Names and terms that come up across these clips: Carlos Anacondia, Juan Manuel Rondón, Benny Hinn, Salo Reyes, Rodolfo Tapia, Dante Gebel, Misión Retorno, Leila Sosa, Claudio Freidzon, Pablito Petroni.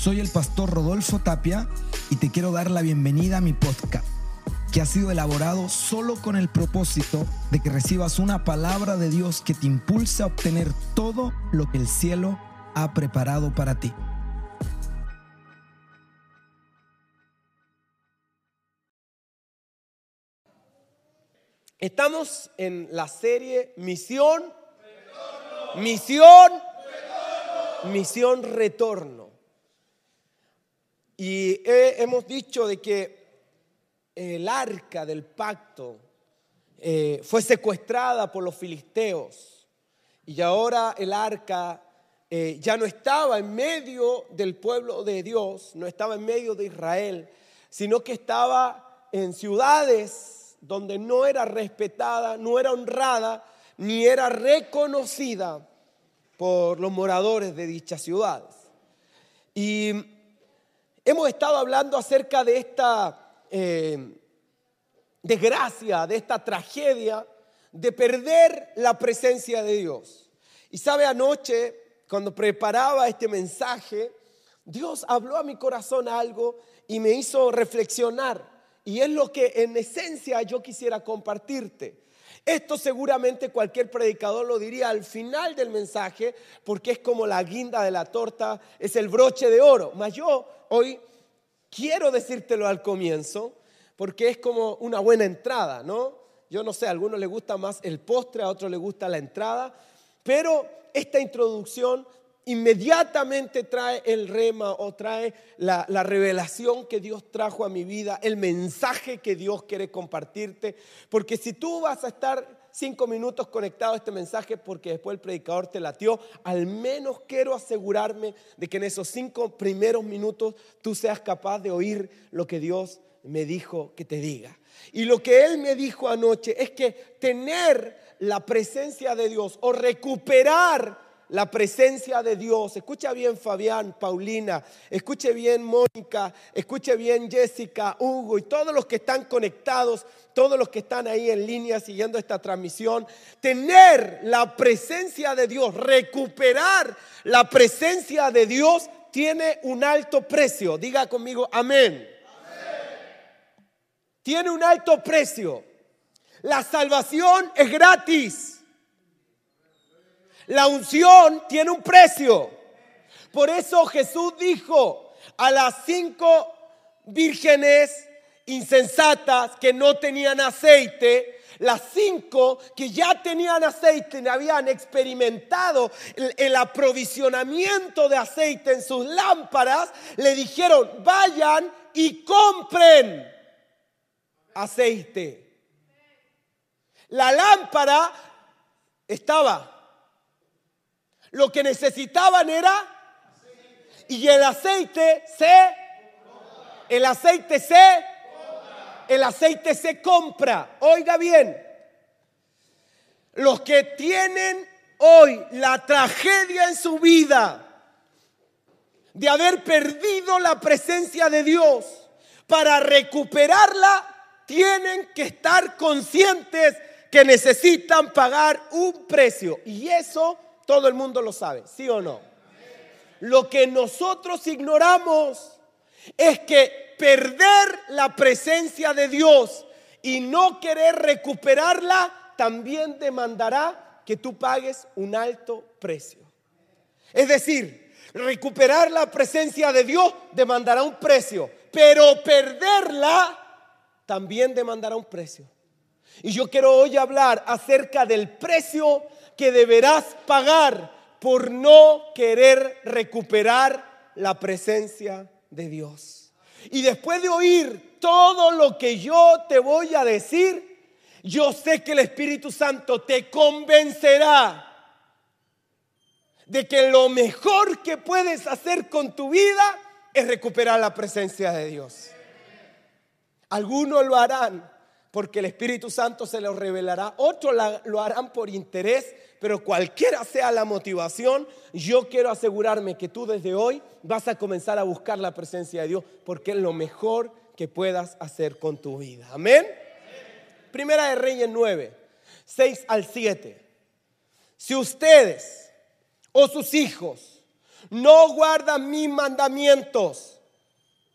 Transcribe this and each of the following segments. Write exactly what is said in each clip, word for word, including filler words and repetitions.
Soy el pastor Rodolfo Tapia y te quiero dar la bienvenida a mi podcast, que ha sido elaborado solo con el propósito de que recibas una palabra de Dios que te impulse a obtener todo lo que el cielo ha preparado para ti. Estamos en la serie Misión Retorno. Misión Retorno. Misión Retorno. Y he, hemos dicho de que el arca del pacto eh, fue secuestrada por los filisteos, y ahora el arca eh, ya no estaba en medio del pueblo de Dios, no estaba en medio de Israel, sino que estaba en ciudades donde no era respetada, no era honrada, ni era reconocida por los moradores de dichas ciudades. Y hemos estado hablando acerca de esta Eh, desgracia, de esta tragedia de perder la presencia de Dios. Y sabe, anoche cuando preparaba este mensaje, Dios habló a mi corazón algo y me hizo reflexionar, y es lo que en esencia yo quisiera compartirte. Esto seguramente cualquier predicador lo diría al final del mensaje, porque es como la guinda de la torta, es el broche de oro, mas yo hoy quiero decírtelo al comienzo, porque es como una buena entrada, ¿no? Yo no sé, a algunos les gusta más el postre, a otros les gusta la entrada, pero esta introducción inmediatamente trae el rema o trae la, la revelación que Dios trajo a mi vida, el mensaje que Dios quiere compartirte, porque si tú vas a estar cinco minutos conectado a este mensaje porque después el predicador te latió, al menos quiero asegurarme de que en esos cinco primeros minutos tú seas capaz de oír lo que Dios me dijo que te diga. Y lo que Él me dijo anoche es que tener la presencia de Dios o recuperar la presencia de Dios, escucha bien Fabián, Paulina, escuche bien Mónica, escuche bien Jessica, Hugo y todos los que están conectados, todos los que están ahí en línea siguiendo esta transmisión. Tener la presencia de Dios, recuperar la presencia de Dios tiene un alto precio. Diga conmigo, amén. Amén. Tiene un alto precio. La salvación es gratis. La unción tiene un precio. Por eso Jesús dijo a las cinco vírgenes insensatas que no tenían aceite, las cinco que ya tenían aceite y habían experimentado el, el aprovisionamiento de aceite en sus lámparas, le dijeron: vayan y compren aceite. La lámpara estaba. Lo que necesitaban era, y el aceite se, el aceite se, el aceite se compra. Oiga bien, los que tienen hoy la tragedia en su vida de haber perdido la presencia de Dios, para recuperarla tienen que estar conscientes que necesitan pagar un precio, y eso todo el mundo lo sabe, ¿sí o no? Lo que nosotros ignoramos es que perder la presencia de Dios y no querer recuperarla también demandará que tú pagues un alto precio. Es decir, recuperar la presencia de Dios demandará un precio, pero perderla también demandará un precio. Y yo quiero hoy hablar acerca del precio que deberás pagar por no querer recuperar la presencia de Dios. Y después de oír todo lo que yo te voy a decir, yo sé que el Espíritu Santo te convencerá de que lo mejor que puedes hacer con tu vida es recuperar la presencia de Dios. Algunos lo harán porque el Espíritu Santo se lo revelará, otros lo harán por interés, pero cualquiera sea la motivación, yo quiero asegurarme que tú desde hoy vas a comenzar a buscar la presencia de Dios, porque es lo mejor que puedas hacer con tu vida. Amén. Sí. Primera de Reyes nueve, seis al siete. Si ustedes o sus hijos no guardan mis mandamientos.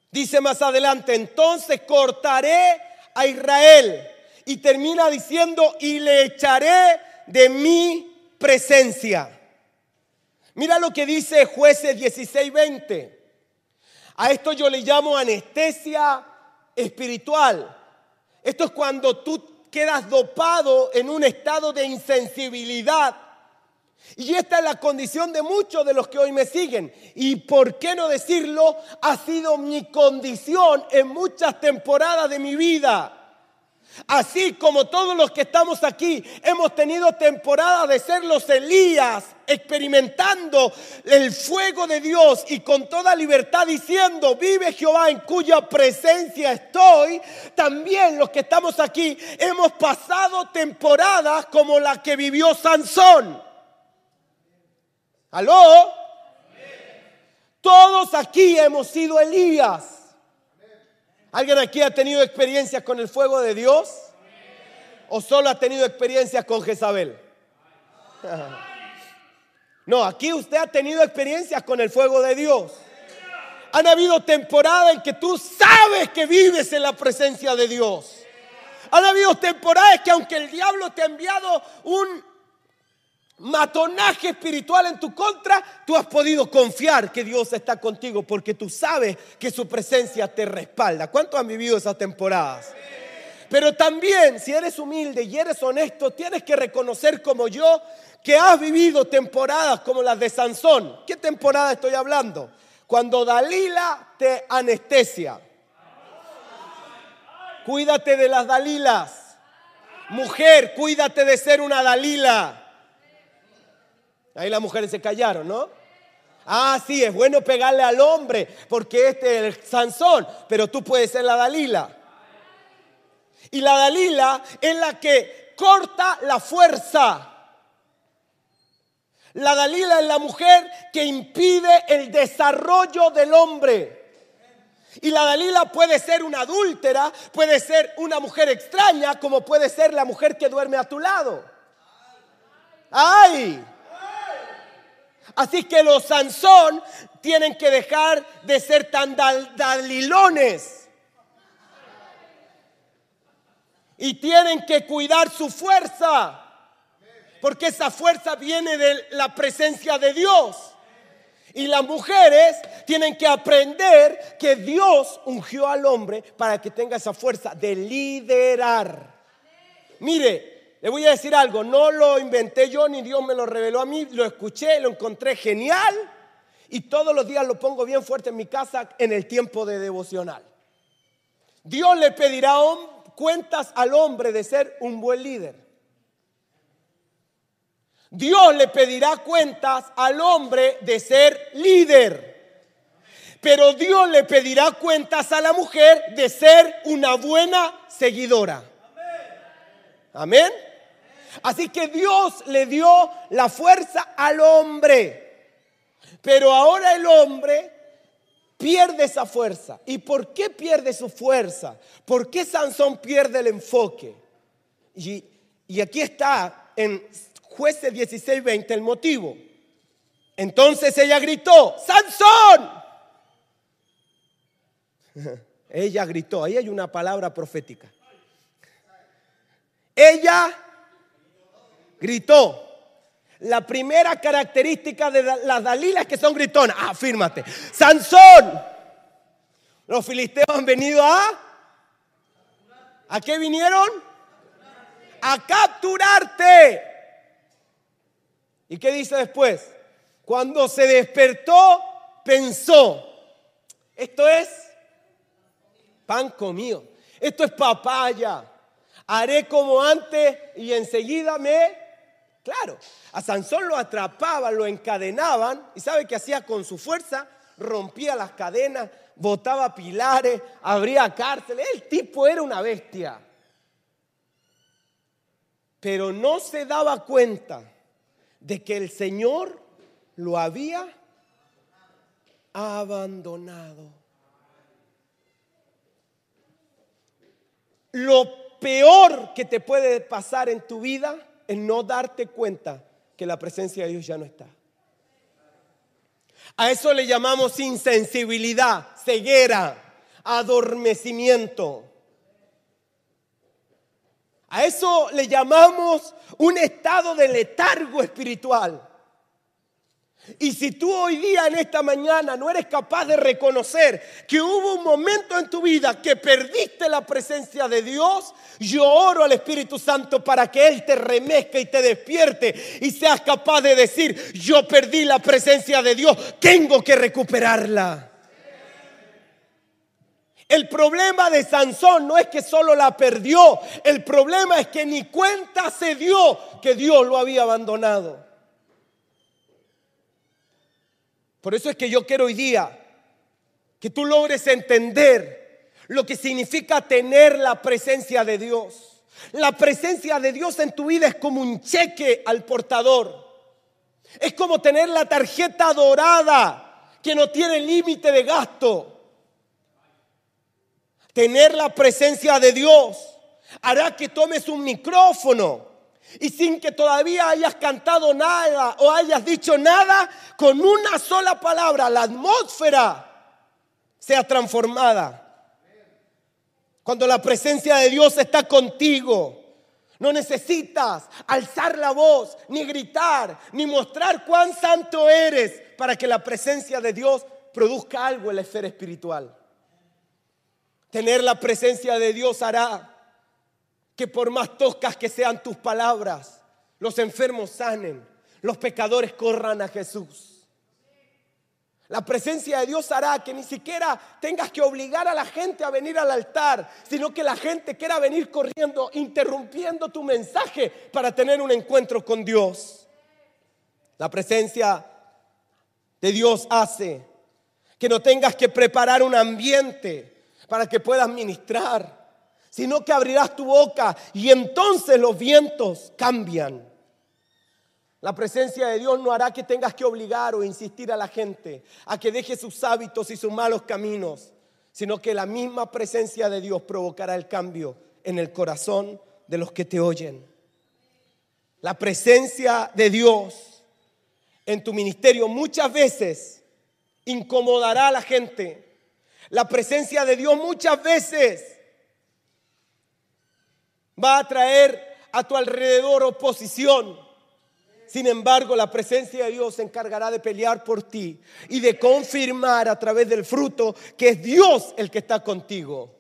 Dice más adelante, entonces cortaré a Israel. Y termina diciendo, y le echaré de mi presencia. Mira lo que dice Jueces dieciséis veinte. A esto yo le llamo anestesia espiritual. Esto es cuando tú quedas dopado en un estado de insensibilidad. Y esta es la condición de muchos de los que hoy me siguen. Y por qué no decirlo, ha sido mi condición en muchas temporadas de mi vida. Así como todos los que estamos aquí hemos tenido temporada de ser los Elías, experimentando el fuego de Dios y con toda libertad diciendo, vive Jehová en cuya presencia estoy. También los que estamos aquí hemos pasado temporadas como la que vivió Sansón. ¿Aló? Todos aquí hemos sido Elías. ¿Alguien aquí ha tenido experiencias con el fuego de Dios? ¿O solo ha tenido experiencias con Jezabel? No, aquí usted ha tenido experiencias con el fuego de Dios. Han habido temporadas en que tú sabes que vives en la presencia de Dios. Han habido temporadas que aunque el diablo te ha enviado un matonaje espiritual en tu contra, tú has podido confiar que Dios está contigo porque tú sabes que su presencia te respalda. ¿Cuántos han vivido esas temporadas? Pero también, si eres humilde y eres honesto, tienes que reconocer como yo que has vivido temporadas como las de Sansón. ¿Qué temporada estoy hablando? Cuando Dalila te anestesia. Cuídate de las Dalilas. Mujer, cuídate de ser una Dalila. Ahí las mujeres se callaron, ¿no? Ah, sí, es bueno pegarle al hombre porque este es el Sansón, pero tú puedes ser la Dalila. Y la Dalila es la que corta la fuerza. La Dalila es la mujer que impide el desarrollo del hombre. Y la Dalila puede ser una adúltera, puede ser una mujer extraña, como puede ser la mujer que duerme a tu lado. ¡Ay! Así que los Sansón tienen que dejar de ser tan dal, dalilones y tienen que cuidar su fuerza, porque esa fuerza viene de la presencia de Dios. Y las mujeres tienen que aprender que Dios ungió al hombre para que tenga esa fuerza de liderar. Mire, le voy a decir algo, no lo inventé yo ni Dios me lo reveló a mí, lo escuché, lo encontré genial y todos los días lo pongo bien fuerte en mi casa en el tiempo de devocional. Dios le pedirá cuentas al hombre de ser un buen líder. Dios le pedirá cuentas al hombre de ser líder. Pero Dios le pedirá cuentas a la mujer de ser una buena seguidora. Amén. Así que Dios le dio la fuerza al hombre, pero ahora el hombre pierde esa fuerza. ¿Y por qué pierde su fuerza? ¿Por qué Sansón pierde el enfoque? Y, y aquí está en Jueces dieciséis veinte el motivo. Entonces ella gritó, ¡Sansón! Ella gritó, ahí hay una palabra profética. Ella gritó. La primera característica de las Dalilas es que son gritonas. Afírmate. Sansón. Los filisteos han venido a. ¿A qué vinieron? A capturarte. ¿Y qué dice después? Cuando se despertó, pensó. Esto es pan comido. Esto es papaya. Haré como antes y enseguida me... Claro, a Sansón lo atrapaban, lo encadenaban. ¿Y sabe qué hacía con su fuerza? Rompía las cadenas, botaba pilares, abría cárceles. El tipo era una bestia. Pero no se daba cuenta de que el Señor lo había abandonado. Lo peor que te puede pasar en tu vida es no darte cuenta que la presencia de Dios ya no está. A eso le llamamos insensibilidad, ceguera, adormecimiento. A eso le llamamos un estado de letargo espiritual. Y si tú hoy día en esta mañana no eres capaz de reconocer que hubo un momento en tu vida que perdiste la presencia de Dios, yo oro al Espíritu Santo para que Él te remezca y te despierte y seas capaz de decir: yo perdí la presencia de Dios, tengo que recuperarla. El problema de Sansón no es que solo la perdió, el problema es que ni cuenta se dio que Dios lo había abandonado. Por eso es que yo quiero hoy día que tú logres entender lo que significa tener la presencia de Dios. La presencia de Dios en tu vida es como un cheque al portador. Es como tener la tarjeta dorada que no tiene límite de gasto. Tener la presencia de Dios hará que tomes un micrófono. Y sin que todavía hayas cantado nada o hayas dicho nada, con una sola palabra la atmósfera sea transformada. Cuando la presencia de Dios está contigo, no necesitas alzar la voz, ni gritar, ni mostrar cuán santo eres para que la presencia de Dios produzca algo en la esfera espiritual. Tener la presencia de Dios hará que por más toscas que sean tus palabras, los enfermos sanen, los pecadores corran a Jesús. La presencia de Dios hará que ni siquiera tengas que obligar a la gente a venir al altar, sino que la gente quiera venir corriendo, interrumpiendo tu mensaje para tener un encuentro con Dios. La presencia de Dios hace que no tengas que preparar un ambiente para que puedas ministrar, sino que abrirás tu boca y entonces los vientos cambian. La presencia de Dios no hará que tengas que obligar o insistir a la gente a que deje sus hábitos y sus malos caminos, sino que la misma presencia de Dios provocará el cambio en el corazón de los que te oyen. La presencia de Dios en tu ministerio muchas veces incomodará a la gente. La presencia de Dios muchas veces va a traer a tu alrededor oposición. Sin embargo, la presencia de Dios se encargará de pelear por ti y de confirmar a través del fruto que es Dios el que está contigo.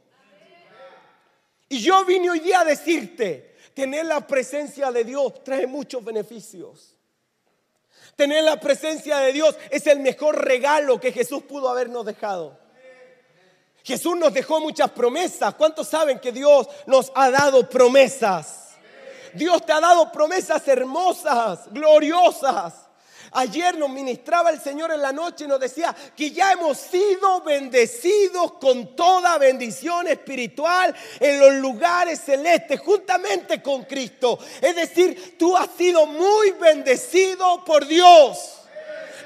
Y yo vine hoy día a decirte: tener la presencia de Dios trae muchos beneficios. Tener la presencia de Dios es el mejor regalo que Jesús pudo habernos dejado. Jesús nos dejó muchas promesas. ¿Cuántos saben que Dios nos ha dado promesas? Dios te ha dado promesas hermosas, gloriosas. Ayer nos ministraba el Señor en la noche y nos decía que ya hemos sido bendecidos con toda bendición espiritual en los lugares celestes, juntamente con Cristo. Es decir, tú has sido muy bendecido por Dios.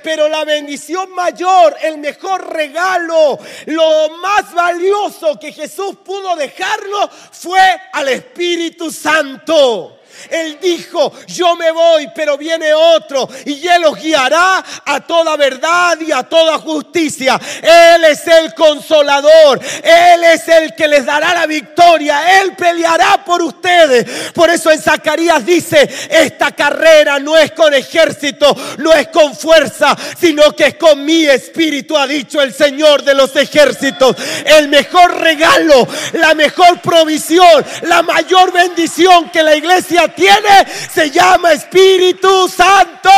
Pero la bendición mayor, el mejor regalo, lo más valioso que Jesús pudo dejarnos fue al Espíritu Santo. Él dijo: yo me voy, pero viene otro y Él los guiará a toda verdad y a toda justicia. Él es el consolador, Él es el que les dará la victoria, Él peleará por ustedes. Por eso en Zacarías dice: esta carrera no es con ejército, no es con fuerza, sino que es con mi espíritu, ha dicho el Señor de los ejércitos. El mejor regalo, la mejor provisión, la mayor bendición que la iglesia tiene se llama Espíritu Santo.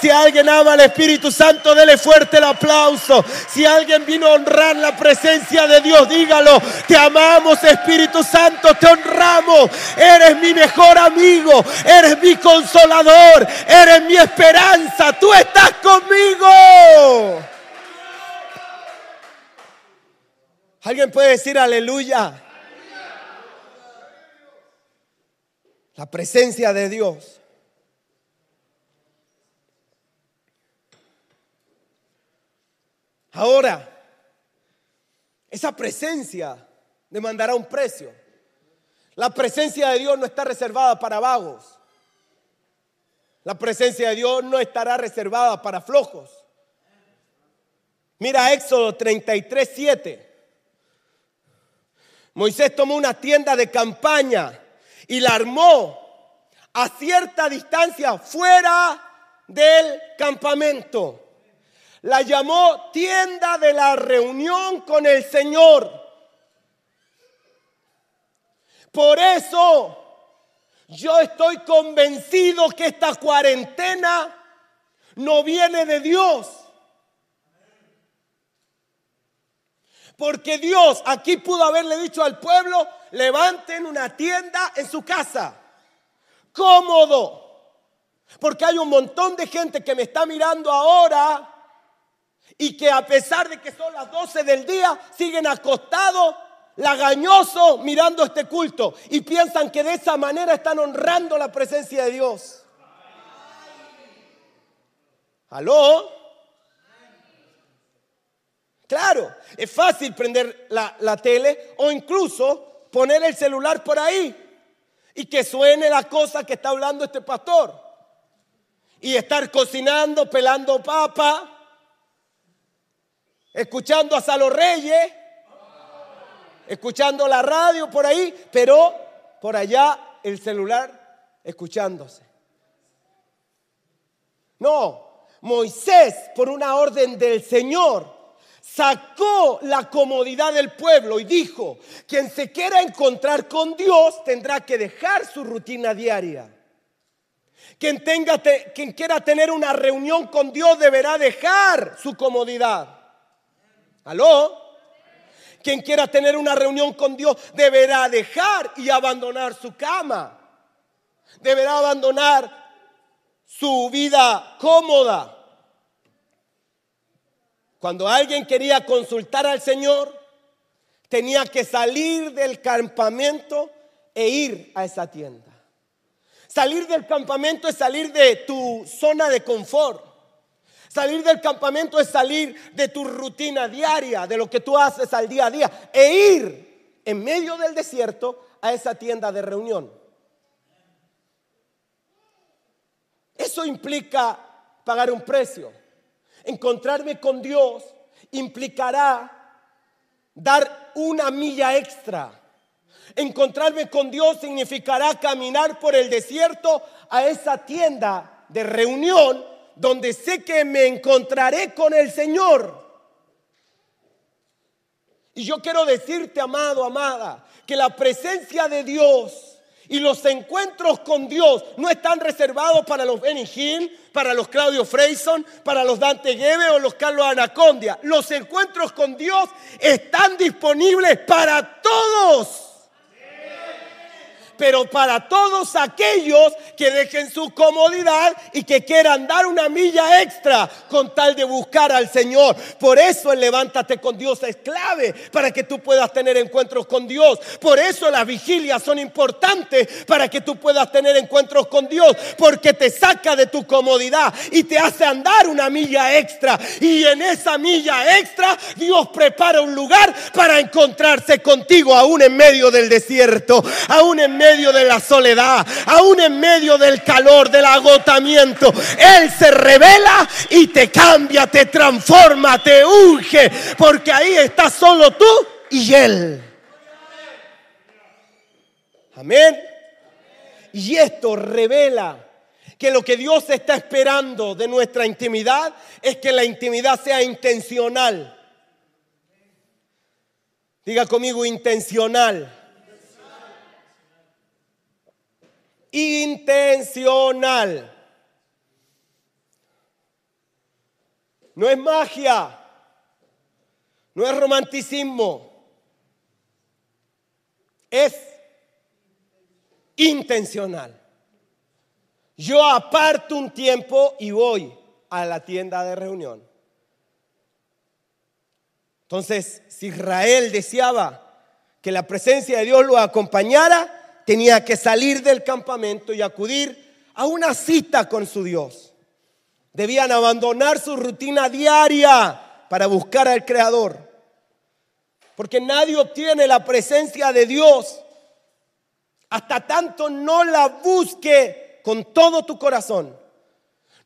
Si alguien ama al Espíritu Santo, dele fuerte el aplauso. Si alguien vino a honrar la presencia de Dios, dígalo: te amamos, Espíritu Santo, te honramos. Eres mi mejor amigo, eres mi consolador, eres mi esperanza, tú estás conmigo. ¿Alguien puede decir aleluya? La presencia de Dios. Ahora, esa presencia demandará un precio. La presencia de Dios no está reservada para vagos. La presencia de Dios no estará reservada para flojos. Mira Éxodo treinta y tres, siete. Moisés tomó una tienda de campaña y la armó a cierta distancia fuera del campamento. La llamó tienda de la reunión con el Señor. Por eso yo estoy convencido que esta cuarentena no viene de Dios. Porque Dios aquí pudo haberle dicho al pueblo: levanten una tienda en su casa. Cómodo. Porque hay un montón de gente que me está mirando ahora y que, a pesar de que son las doce del día, siguen acostados, lagañosos, mirando este culto, y piensan que de esa manera están honrando la presencia de Dios. ¿Aló? Claro, es fácil prender la, la tele o incluso poner el celular por ahí y que suene la cosa que está hablando este pastor. Y estar cocinando, pelando papa, escuchando a Salo Reyes, escuchando la radio por ahí, pero por allá el celular escuchándose. No, Moisés, por una orden del Señor, sacó la comodidad del pueblo y dijo: quien se quiera encontrar con Dios tendrá que dejar su rutina diaria. Quien, tenga te, quien quiera tener una reunión con Dios deberá dejar su comodidad. ¿Aló? Quien quiera tener una reunión con Dios deberá dejar y abandonar su cama. Deberá abandonar su vida cómoda. Cuando alguien quería consultar al Señor, tenía que salir del campamento e ir a esa tienda. Salir del campamento es salir de tu zona de confort. Salir del campamento es salir de tu rutina diaria, de lo que tú haces al día a día, e ir en medio del desierto a esa tienda de reunión. Eso implica pagar un precio. Encontrarme con Dios implicará dar una milla extra. Encontrarme con Dios significará caminar por el desierto a esa tienda de reunión donde sé que me encontraré con el Señor. Y yo quiero decirte, amado, amada, que la presencia de Dios y los encuentros con Dios no están reservados para los Benny Hinn, para los Claudio Freidzon, para los Dante Gebel o los Carlos Anacondia. Los encuentros con Dios están disponibles para todos. Pero para todos aquellos que dejen su comodidad y que quieran dar una milla extra con tal de buscar al Señor. Por eso el levántate con Dios es clave para que tú puedas tener encuentros con Dios. Por eso las vigilias son importantes para que tú puedas tener encuentros con Dios, porque te saca de tu comodidad y te hace andar una milla extra. Y en esa milla extra Dios prepara un lugar para encontrarse contigo, aún en medio del desierto, aún en medio En medio de la soledad, aún en medio del calor, del agotamiento. Él se revela y te cambia, te transforma, te unge, porque ahí estás solo tú y Él. Amén. Y esto revela que lo que Dios está esperando de nuestra intimidad es que la intimidad sea intencional. Diga conmigo: intencional. Intencional. No es magia, no es romanticismo, es intencional. Yo aparto un tiempo y voy a la tienda de reunión. Entonces, si Israel deseaba que la presencia de Dios lo acompañara, tenía que salir del campamento y acudir a una cita con su Dios. Debían abandonar su rutina diaria para buscar al Creador. Porque nadie obtiene la presencia de Dios hasta tanto no la busque con todo tu corazón,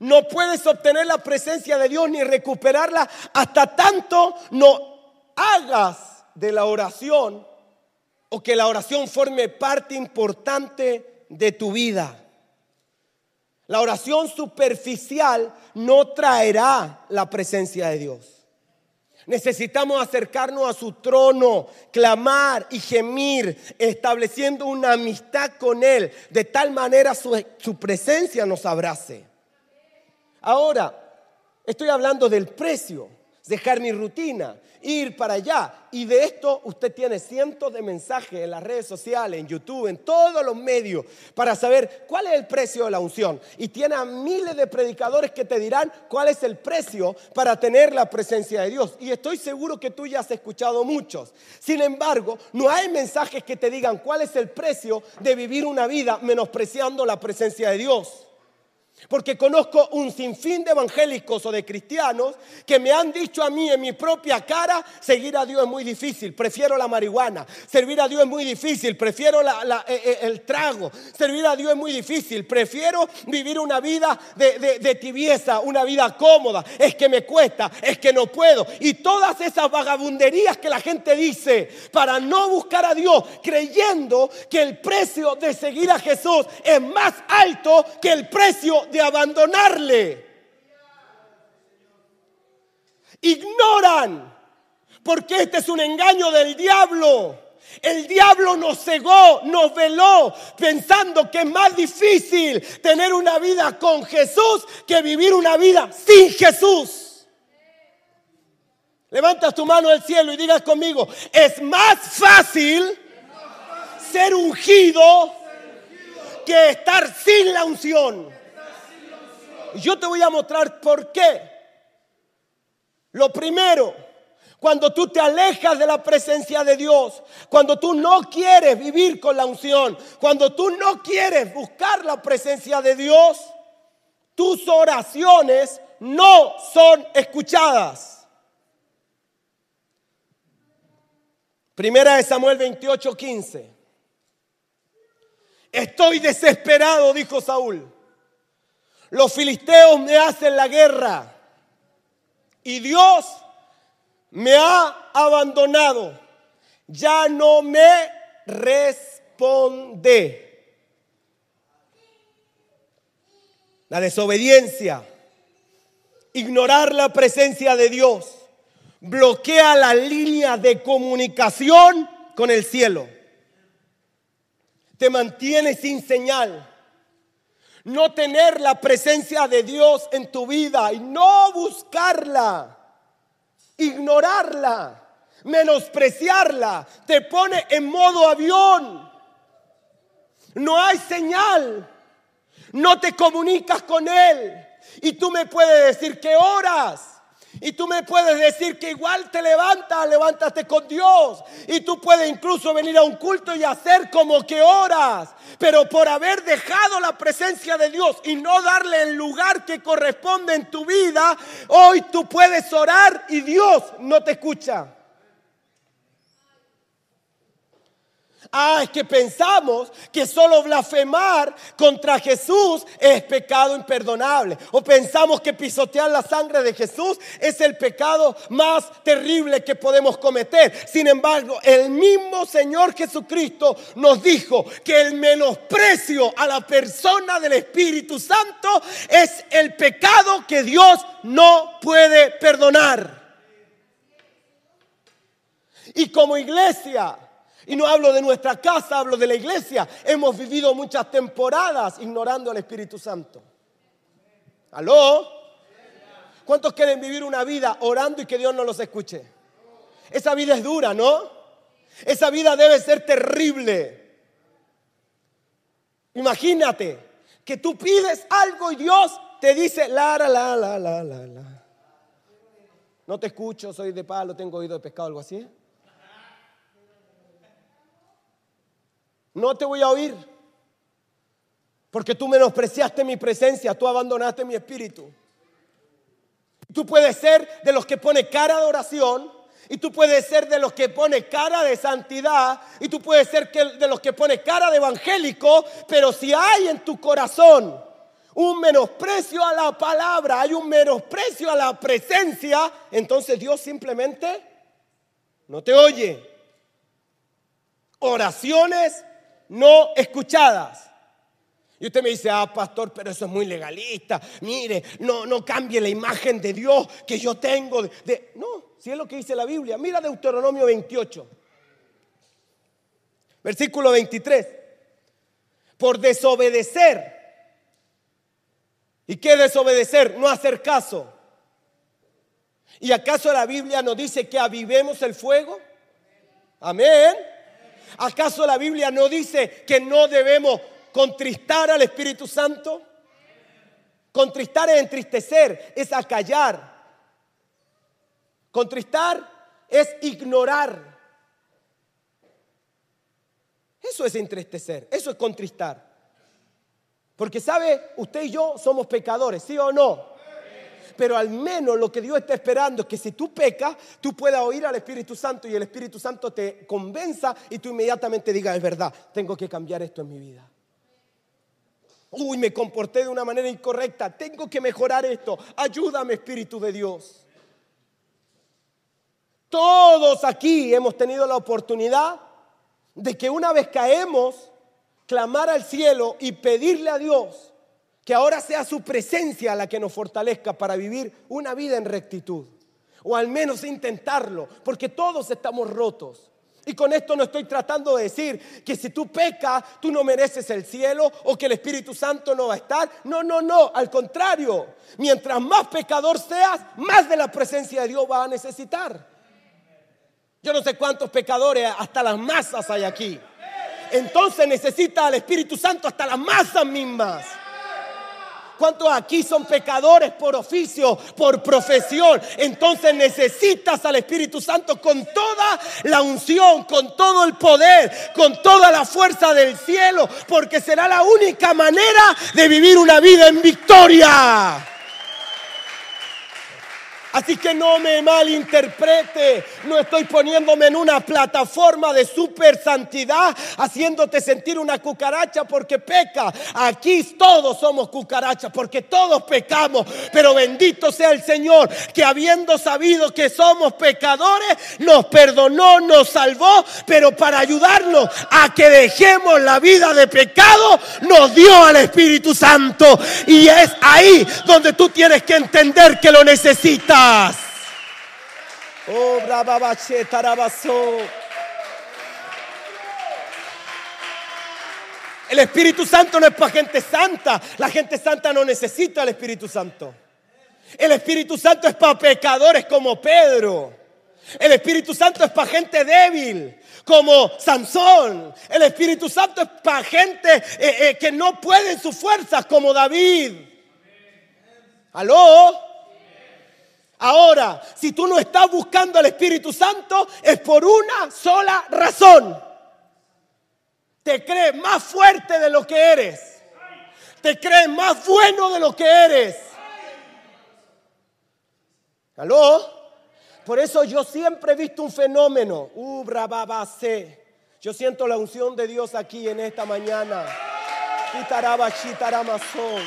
No puedes obtener la presencia de Dios ni recuperarla hasta tanto no hagas de la oración o que la oración forme parte importante de tu vida. La oración superficial no traerá la presencia de Dios. Necesitamos acercarnos a su trono, clamar y gemir, estableciendo una amistad con Él, de tal manera su, su presencia nos abrace. Ahora, estoy hablando del precio, dejar mi rutina, ir para allá. Y de esto usted tiene cientos de mensajes en las redes sociales, en YouTube, en todos los medios, para saber cuál es el precio de la unción. Y tiene a miles de predicadores que te dirán cuál es el precio para tener la presencia de Dios. Y estoy seguro que tú ya has escuchado muchos. Sin embargo, no hay mensajes que te digan cuál es el precio de vivir una vida menospreciando la presencia de Dios. Porque conozco un sinfín de evangélicos o de cristianos que me han dicho a mí en mi propia cara: seguir a Dios es muy difícil, prefiero la marihuana. Servir a Dios es muy difícil, prefiero la, la, el trago. Servir a Dios es muy difícil, prefiero vivir una vida de, de, de tibieza, una vida cómoda. Es que me cuesta, es que no puedo. Y todas esas vagabunderías que la gente dice para no buscar a Dios, creyendo que el precio de seguir a Jesús es más alto que el precio de abandonarle. Ignoran, porque este es un engaño del diablo. El diablo nos cegó, nos veló, pensando que es más difícil tener una vida con Jesús que vivir una vida sin Jesús. Levanta tu mano al cielo y digas conmigo: es más fácil ser ungido que estar sin la unción. Yo te voy a mostrar por qué. Lo primero, cuando tú te alejas de la presencia de Dios, cuando tú no quieres vivir con la unción, cuando tú no quieres buscar la presencia de Dios, tus oraciones no son escuchadas. Primera de Samuel veintiocho, quince. Estoy desesperado, dijo Saúl. Los filisteos me hacen la guerra y Dios me ha abandonado. Ya no me responde. La desobediencia, ignorar la presencia de Dios, bloquea la línea de comunicación con el cielo. Te mantiene sin señal. No tener la presencia de Dios en tu vida y no buscarla, ignorarla, menospreciarla, te pone en modo avión. No hay señal, no te comunicas con Él. Y tú me puedes decir que oras. Y tú me puedes decir que igual te levantas, levántate con Dios. Y tú puedes incluso venir a un culto y hacer como que oras. Pero por haber dejado la presencia de Dios y no darle el lugar que corresponde en tu vida, hoy tú puedes orar y Dios no te escucha. Ah, es que pensamos que solo blasfemar contra Jesús es pecado imperdonable. O pensamos que pisotear la sangre de Jesús es el pecado más terrible que podemos cometer. Sin embargo, el mismo Señor Jesucristo nos dijo que el menosprecio a la persona del Espíritu Santo es el pecado que Dios no puede perdonar. Y como iglesia, y no hablo de nuestra casa, hablo de la iglesia, hemos vivido muchas temporadas ignorando al Espíritu Santo. ¿Aló? ¿Cuántos quieren vivir una vida orando y que Dios no los escuche? Esa vida es dura, ¿no? Esa vida debe ser terrible. Imagínate que tú pides algo y Dios te dice: la, la, la, la, la, la, la. No te escucho, soy de palo, tengo oído de pescado, algo así. No te voy a oír porque tú menospreciaste mi presencia, tú abandonaste mi espíritu. Tú puedes ser de los que pone cara de oración y tú puedes ser de los que pone cara de santidad y tú puedes ser de los que pone cara de evangélico, pero si hay en tu corazón un menosprecio a la palabra, hay un menosprecio a la presencia, entonces Dios simplemente no te oye. Oraciones no escuchadas. Y usted me dice, ah, pastor, pero eso es muy legalista. Mire, no, no cambie la imagen de Dios que yo tengo. De, de... No, si es lo que dice la Biblia. Mira Deuteronomio veintiocho, versículo veintitrés. Por desobedecer. ¿Y qué desobedecer? No hacer caso. ¿Y acaso la Biblia nos dice que avivemos el fuego? Amén. ¿Acaso la Biblia no dice que no debemos contristar al Espíritu Santo? Contristar es entristecer, es acallar. Contristar es ignorar. Eso es entristecer, eso es contristar. Porque sabe, usted y yo somos pecadores, ¿sí o no? Pero al menos lo que Dios está esperando es que si tú pecas, tú puedas oír al Espíritu Santo y el Espíritu Santo te convenza y tú inmediatamente digas, es verdad, tengo que cambiar esto en mi vida. Uy, me comporté de una manera incorrecta. Tengo que mejorar esto. Ayúdame, Espíritu de Dios. Todos aquí hemos tenido la oportunidad de que una vez caemos, clamar al cielo y pedirle a Dios que ahora sea su presencia la que nos fortalezca para vivir una vida en rectitud. O al menos intentarlo, porque todos estamos rotos. Y con esto no estoy tratando de decir que si tú pecas, tú no mereces el cielo o que el Espíritu Santo no va a estar. No, no, no. Al contrario, mientras más pecador seas, más de la presencia de Dios vas a necesitar. Yo no sé cuántos pecadores, hasta las masas hay aquí. Entonces necesitas al Espíritu Santo hasta las masas mismas. ¿Cuántos aquí son pecadores por oficio, por profesión? Entonces necesitas al Espíritu Santo con toda la unción, con todo el poder, con toda la fuerza del cielo, porque será la única manera de vivir una vida en victoria. Así que no me malinterprete, no estoy poniéndome en una plataforma de super santidad haciéndote sentir una cucaracha porque peca. Aquí todos somos cucarachas porque todos pecamos, pero bendito sea el Señor que habiendo sabido que somos pecadores, nos perdonó, nos salvó, pero para ayudarnos a que dejemos la vida de pecado, nos dio al Espíritu Santo. Y es ahí donde tú tienes que entender que lo necesitas. Oh, brababache, tarabazo. El Espíritu Santo no es para gente santa. La gente santa no necesita al Espíritu Santo. El Espíritu Santo es para pecadores como Pedro. El Espíritu Santo es para gente débil como Sansón. El Espíritu Santo es para gente eh, eh, que no puede en sus fuerzas como David. ¿Aló? Ahora, si tú no estás buscando al Espíritu Santo, es por una sola razón. Te crees más fuerte de lo que eres. Te crees más bueno de lo que eres. ¿Aló? Por eso yo siempre he visto un fenómeno. Uh, brababase. Yo siento la unción de Dios aquí en esta mañana. Kitarabachitaramason.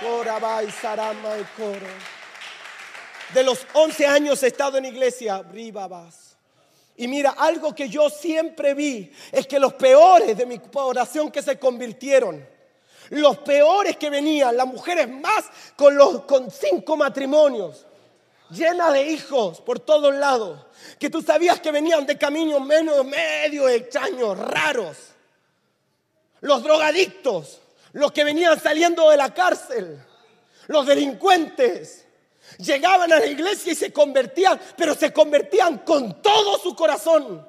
Korabai saramai koro. De los once años he estado en iglesia, y mira, algo que yo siempre vi es que los peores de mi oración que se convirtieron, los peores que venían, las mujeres más con, los, con cinco matrimonios, llenas de hijos por todos lados, que tú sabías que venían de caminos menos medio extraños, raros, los drogadictos, los que venían saliendo de la cárcel, los delincuentes. Llegaban a la iglesia y se convertían, pero se convertían con todo su corazón.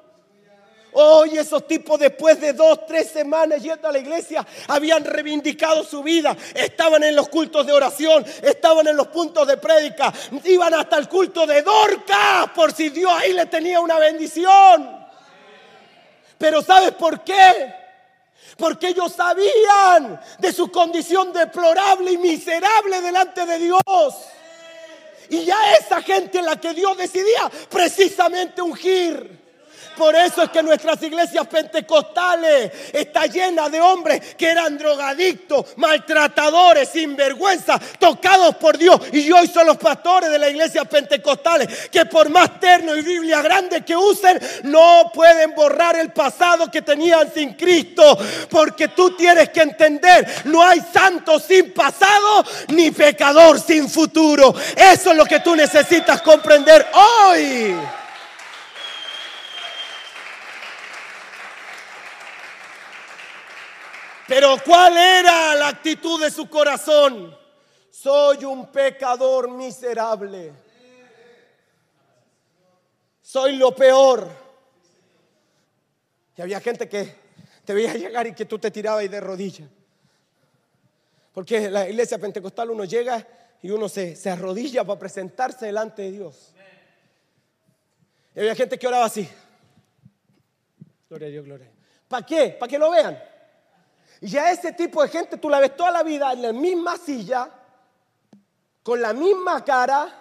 Hoy oh, esos tipos después de dos, tres semanas yendo a la iglesia habían reivindicado su vida. Estaban en los cultos de oración, estaban en los puntos de prédica, iban hasta el culto de Dorcas por si Dios ahí le tenía una bendición. Pero ¿sabes por qué? Porque ellos sabían de su condición deplorable y miserable delante de Dios. Y ya esa gente en la que Dios decidía precisamente ungir. Por eso es que nuestras iglesias pentecostales está llena de hombres que eran drogadictos, maltratadores, sinvergüenza, tocados por Dios. Y hoy son los pastores de las iglesias pentecostales que por más terno y Biblia grande que usen, no pueden borrar el pasado que tenían sin Cristo. Porque tú tienes que entender, no hay santo sin pasado ni pecador sin futuro. Eso es lo que tú necesitas comprender hoy. Pero ¿cuál era la actitud de su corazón? Soy un pecador miserable. Soy lo peor. Y había gente que te veía llegar y que tú te tirabas ahí de rodillas. Porque en la iglesia pentecostal uno llega y uno se, se arrodilla para presentarse delante de Dios. Y había gente que oraba así. Gloria a Dios, gloria a Dios. ¿Para qué? Para que lo vean. Y a ese tipo de gente tú la ves toda la vida en la misma silla, con la misma cara,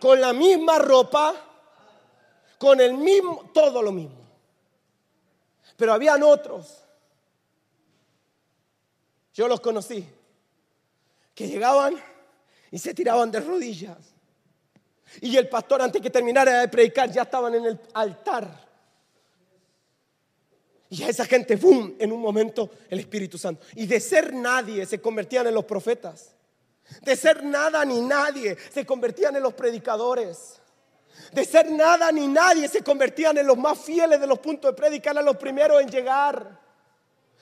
con la misma ropa, con el mismo, todo lo mismo. Pero habían otros, yo los conocí, que llegaban y se tiraban de rodillas. Y el pastor, antes que terminara de predicar, ya estaban en el altar. Y a esa gente, boom, en un momento el Espíritu Santo. Y de ser nadie se convertían en los profetas. De ser nada ni nadie se convertían en los predicadores. De ser nada ni nadie se convertían en los más fieles de los puntos de predicar, a los primeros en llegar.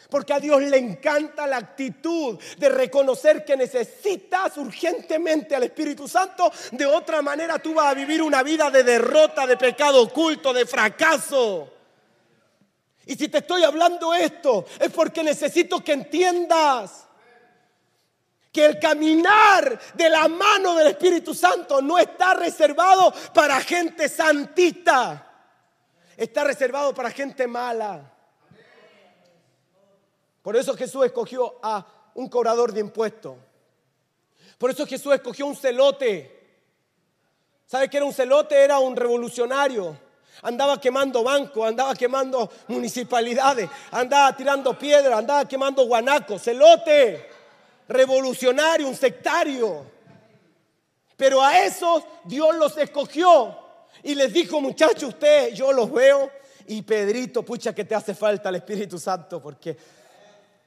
Porque a Dios le encanta la actitud de reconocer que necesitas urgentemente al Espíritu Santo. De otra manera tú vas a vivir una vida de derrota, de pecado oculto, de fracaso. Y si te estoy hablando esto es porque necesito que entiendas que el caminar de la mano del Espíritu Santo no está reservado para gente santita. Está reservado para gente mala. Por eso Jesús escogió a un cobrador de impuestos. Por eso Jesús escogió un celote. ¿Sabe qué era un celote? Era un revolucionario. Andaba quemando bancos, andaba quemando municipalidades, andaba tirando piedras, andaba quemando guanacos, celote, revolucionario, un sectario. Pero a esos Dios los escogió y les dijo: muchachos, ustedes, yo los veo. Y Pedrito, pucha que te hace falta el Espíritu Santo, porque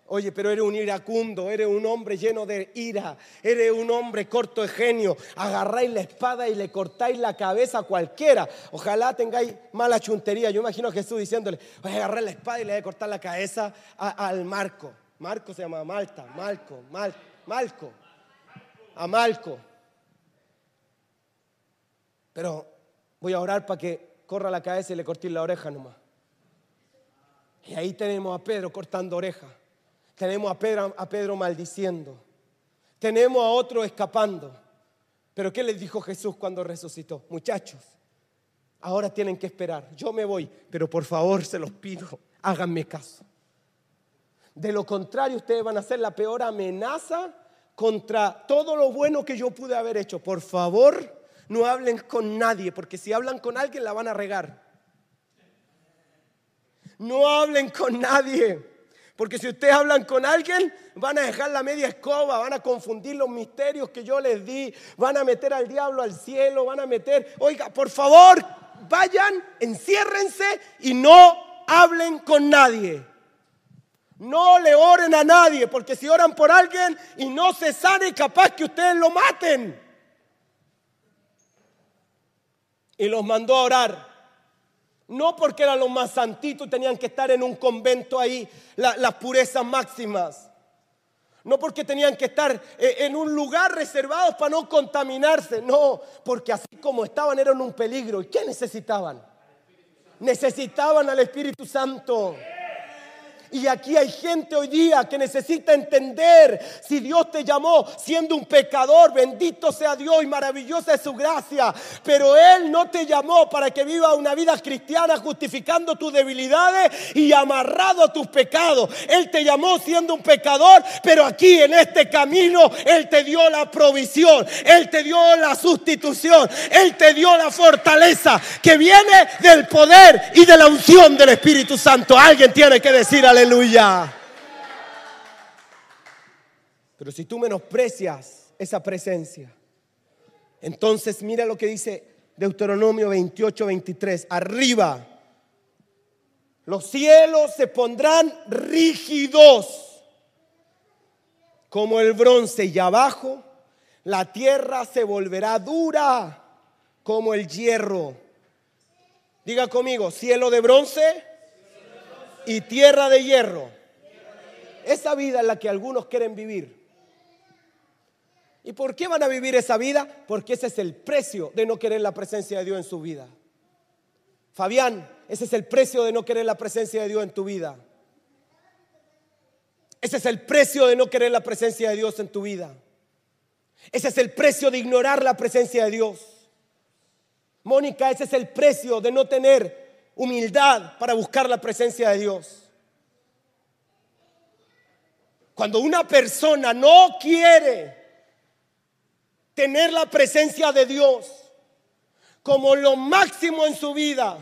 oye, pero eres un iracundo, eres un hombre lleno de ira, eres un hombre corto de genio. Agarráis la espada y le cortáis la cabeza a cualquiera. Ojalá tengáis mala chuntería. Yo imagino a Jesús diciéndole: voy a agarrar la espada y le voy a cortar la cabeza a, al Marco. Marco se llama Malta, Malco, Mal, Malco, a Malco. Pero voy a orar para que corra la cabeza y le cortéis la oreja nomás. Y ahí tenemos a Pedro cortando orejas. Tenemos a Pedro, a Pedro maldiciendo. Tenemos a otro escapando. Pero ¿qué les dijo Jesús cuando resucitó? Muchachos, ahora tienen que esperar. Yo me voy, pero por favor se los pido, háganme caso. De lo contrario, ustedes van a ser la peor amenaza contra todo lo bueno que yo pude haber hecho. Por favor, no hablen con nadie, porque si hablan con alguien la van a regar. No hablen con nadie. Porque si ustedes hablan con alguien, van a dejar la media escoba, van a confundir los misterios que yo les di, van a meter al diablo al cielo, van a meter... Oiga, por favor, vayan, enciérrense y no hablen con nadie. No le oren a nadie, porque si oran por alguien y no se sane, capaz que ustedes lo maten. Y los mandó a orar. No porque eran los más santitos, tenían que estar en un convento ahí, la, las purezas máximas. No porque tenían que estar en un lugar reservado para no contaminarse. No, porque así como estaban eran un peligro. ¿Y qué necesitaban? Necesitaban al Espíritu Santo. Y aquí hay gente hoy día que necesita entender, si Dios te llamó siendo un pecador, bendito sea Dios y maravillosa es su gracia, pero Él no te llamó para que vivas una vida cristiana justificando tus debilidades y amarrado a tus pecados. Él te llamó siendo un pecador, pero aquí en este camino Él te dio la provisión, Él te dio la sustitución, Él te dio la fortaleza que viene del poder y de la unción del Espíritu Santo. Alguien tiene que decir aleluya. Pero si tú menosprecias esa presencia, entonces mira lo que dice Deuteronomio veintiocho veintitrés. Arriba, los cielos se pondrán rígidos como el bronce, y abajo la tierra se volverá dura como el hierro. Diga conmigo: cielo de bronce y tierra de hierro. Esa vida es la que algunos quieren vivir. ¿Y por qué van a vivir esa vida? Porque ese es el precio de no querer la presencia de Dios en su vida. Fabián, ese es el precio de no querer la presencia de Dios en tu vida. Ese es el precio de no querer la presencia de Dios en tu vida. Ese es el precio de ignorar la presencia de Dios. Mónica, ese es el precio de no tener humildad para buscar la presencia de Dios. Cuando una persona no quiere tener la presencia de Dios como lo máximo en su vida,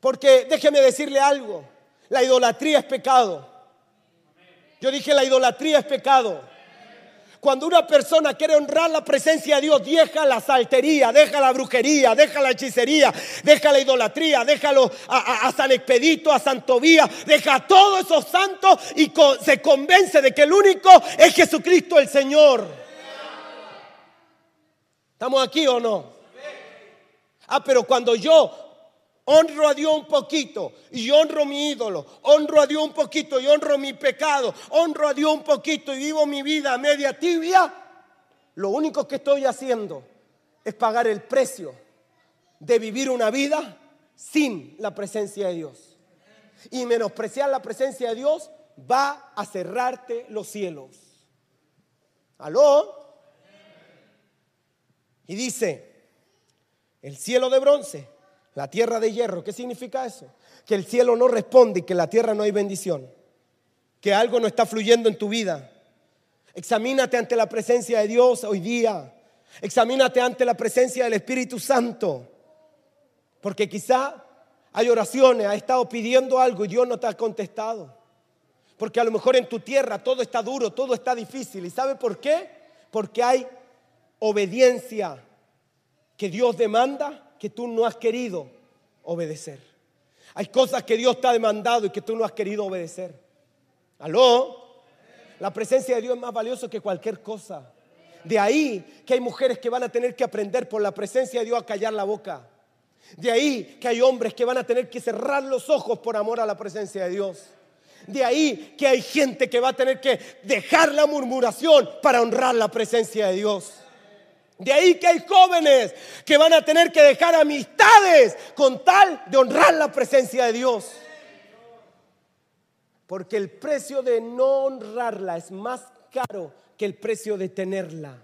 porque déjeme decirle algo, la idolatría es pecado. Yo dije, la idolatría es pecado. Cuando una persona quiere honrar la presencia de Dios, deja la saltería, deja la brujería, deja la hechicería, deja la idolatría, déjalo a, a, a San Expedito, a San Tobías, deja a todos esos santos y con, se convence de que el único es Jesucristo el Señor. ¿Estamos aquí o no? Ah, pero cuando yo honro a Dios un poquito y honro mi ídolo, honro a Dios un poquito y honro mi pecado, honro a Dios un poquito y vivo mi vida media tibia, lo único que estoy haciendo es pagar el precio de vivir una vida sin la presencia de Dios. Y menospreciar la presencia de Dios va a cerrarte los cielos. ¿Aló? Y dice, el cielo de bronce, la tierra de hierro. ¿Qué significa eso? Que el cielo no responde y que en la tierra no hay bendición, que algo no está fluyendo en tu vida. Examínate ante la presencia de Dios hoy día. Examínate ante la presencia del Espíritu Santo, porque quizá hay oraciones, has estado pidiendo algo y Dios no te ha contestado, porque a lo mejor en tu tierra todo está duro, todo está difícil. ¿Y sabe por qué? Porque hay obediencia que Dios demanda que tú no has querido obedecer. Hay cosas que Dios te ha demandado y que tú no has querido obedecer. ¿Aló? La presencia de Dios es más valiosa que cualquier cosa. De ahí que hay mujeres que van a tener que aprender por la presencia de Dios a callar la boca. De ahí que hay hombres que van a tener que cerrar los ojos por amor a la presencia de Dios. De ahí que hay gente que va a tener que dejar la murmuración para honrar la presencia de Dios. De ahí que hay jóvenes que van a tener que dejar amistades con tal de honrar la presencia de Dios. Porque el precio de no honrarla es más caro que el precio de tenerla.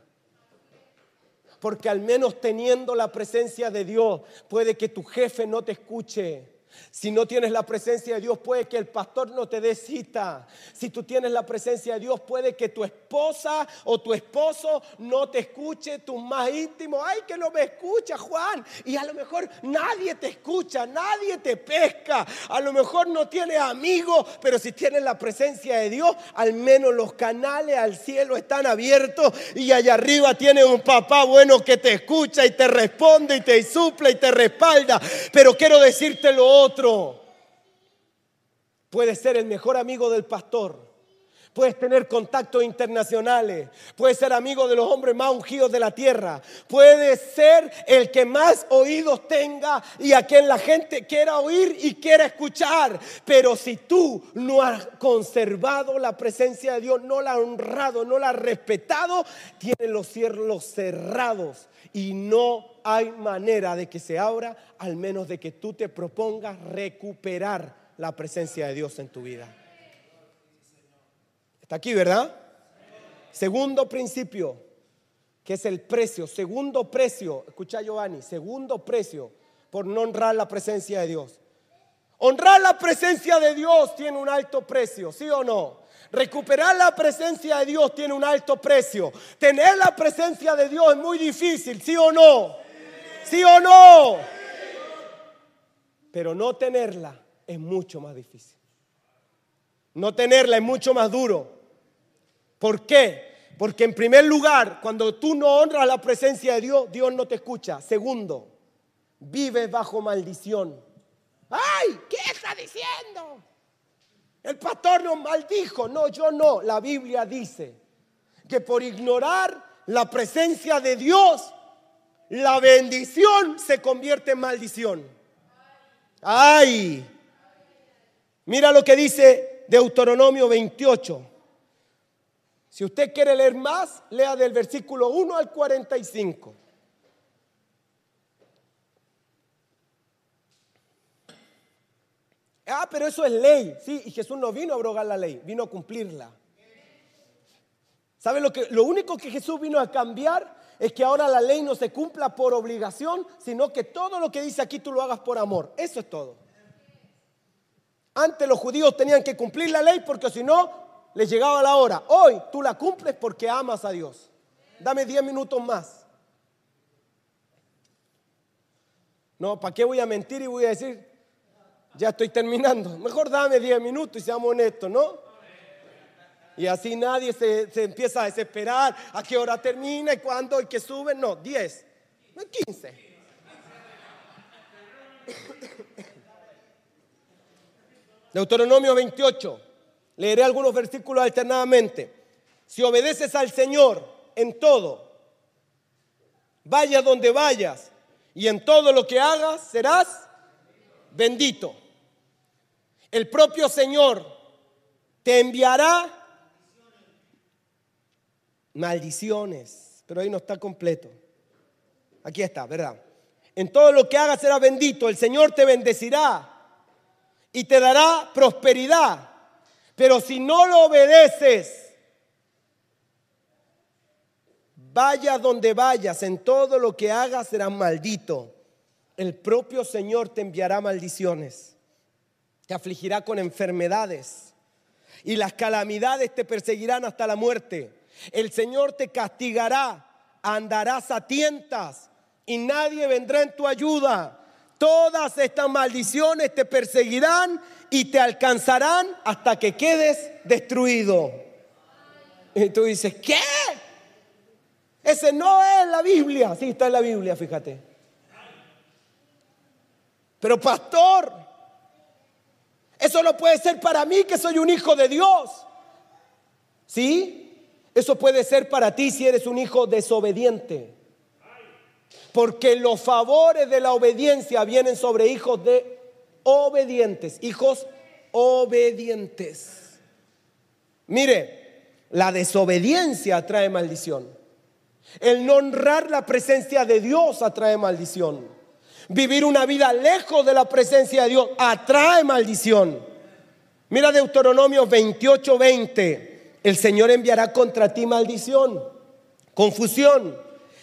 Porque al menos teniendo la presencia de Dios, puede que tu jefe no te escuche. Si no tienes la presencia de Dios, puede que el pastor no te dé cita. Si tú tienes la presencia de Dios, puede que tu esposa o tu esposo no te escuche, tus más íntimos. Ay, que no me escucha, Juan. Y a lo mejor nadie te escucha, nadie te pesca. A lo mejor no tienes amigos, pero si tienes la presencia de Dios, al menos los canales al cielo están abiertos y allá arriba tienes un papá bueno que te escucha y te responde y te suple y te respalda. Pero quiero decírtelo hoy. Otro, puedes ser el mejor amigo del pastor, puedes tener contactos internacionales, puedes ser amigo de los hombres más ungidos de la tierra, puedes ser el que más oídos tenga y a quien la gente quiera oír y quiera escuchar, pero si tú no has conservado la presencia de Dios, no la has honrado, no la has respetado, tienes los cielos cerrados y no hay manera de que se abra, al menos de que tú te propongas recuperar la presencia de Dios en tu vida. Está aquí, ¿verdad? Segundo principio, que es el precio. Segundo precio, escucha Giovanni, segundo precio por no honrar la presencia de Dios. Honrar la presencia de Dios tiene un alto precio, ¿sí o no? Recuperar la presencia de Dios tiene un alto precio. Tener la presencia de Dios es muy difícil, ¿sí o no? ¿Sí o no? Pero no tenerla es mucho más difícil. No tenerla es mucho más duro. ¿Por qué? Porque en primer lugar, cuando tú no honras la presencia de Dios, Dios no te escucha. Segundo, vives bajo maldición. ¡Ay! ¿Qué está diciendo? El pastor nos maldijo. No, yo no. La Biblia dice que por ignorar la presencia de Dios, la bendición se convierte en maldición. ¡Ay! Mira lo que dice Deuteronomio veintiocho. Si usted quiere leer más, lea del versículo uno al cuarenta y cinco. Ah, pero eso es ley. Sí, y Jesús no vino a abrogar la ley, vino a cumplirla. ¿Sabe lo que? Lo único que Jesús vino a cambiar es que ahora la ley no se cumpla por obligación, sino que todo lo que dice aquí tú lo hagas por amor. Eso es todo. Antes los judíos tenían que cumplir la ley porque si no les llegaba la hora. Hoy tú la cumples porque amas a Dios. Dame diez minutos más. No, ¿para qué voy a mentir y voy a decir ya estoy terminando? Mejor dame diez minutos y seamos honestos, ¿no? Y así nadie se, se empieza a desesperar. ¿A qué hora termina? ¿Y cuándo? ¿Y que suben? No, diez. No, quince. Deuteronomio veintiocho. Leeré algunos versículos alternadamente. Si obedeces al Señor en todo, vayas donde vayas, y en todo lo que hagas serás bendito. El propio Señor te enviará maldiciones, pero ahí no está completo. Aquí está, ¿verdad? En todo lo que hagas será bendito. El Señor te bendecirá y te dará prosperidad. Pero si no lo obedeces, vayas donde vayas, en todo lo que hagas serás maldito. El propio Señor te enviará maldiciones, te afligirá con enfermedades y las calamidades te perseguirán hasta la muerte. El Señor te castigará, andarás a tientas y nadie vendrá en tu ayuda. Todas estas maldiciones te perseguirán y te alcanzarán hasta que quedes destruido. Y tú dices, ¿qué? Ese no es la Biblia. Sí, está en la Biblia, fíjate. Pero pastor, eso no puede ser para mí que soy un hijo de Dios. ¿Sí? Eso puede ser para ti si eres un hijo desobediente. Porque los favores de la obediencia vienen sobre hijos de obedientes. Hijos obedientes. Mire, la desobediencia atrae maldición. El no honrar la presencia de Dios atrae maldición. Vivir una vida lejos de la presencia de Dios atrae maldición. Mira Deuteronomio veintiocho veinte. El Señor enviará contra ti maldición, confusión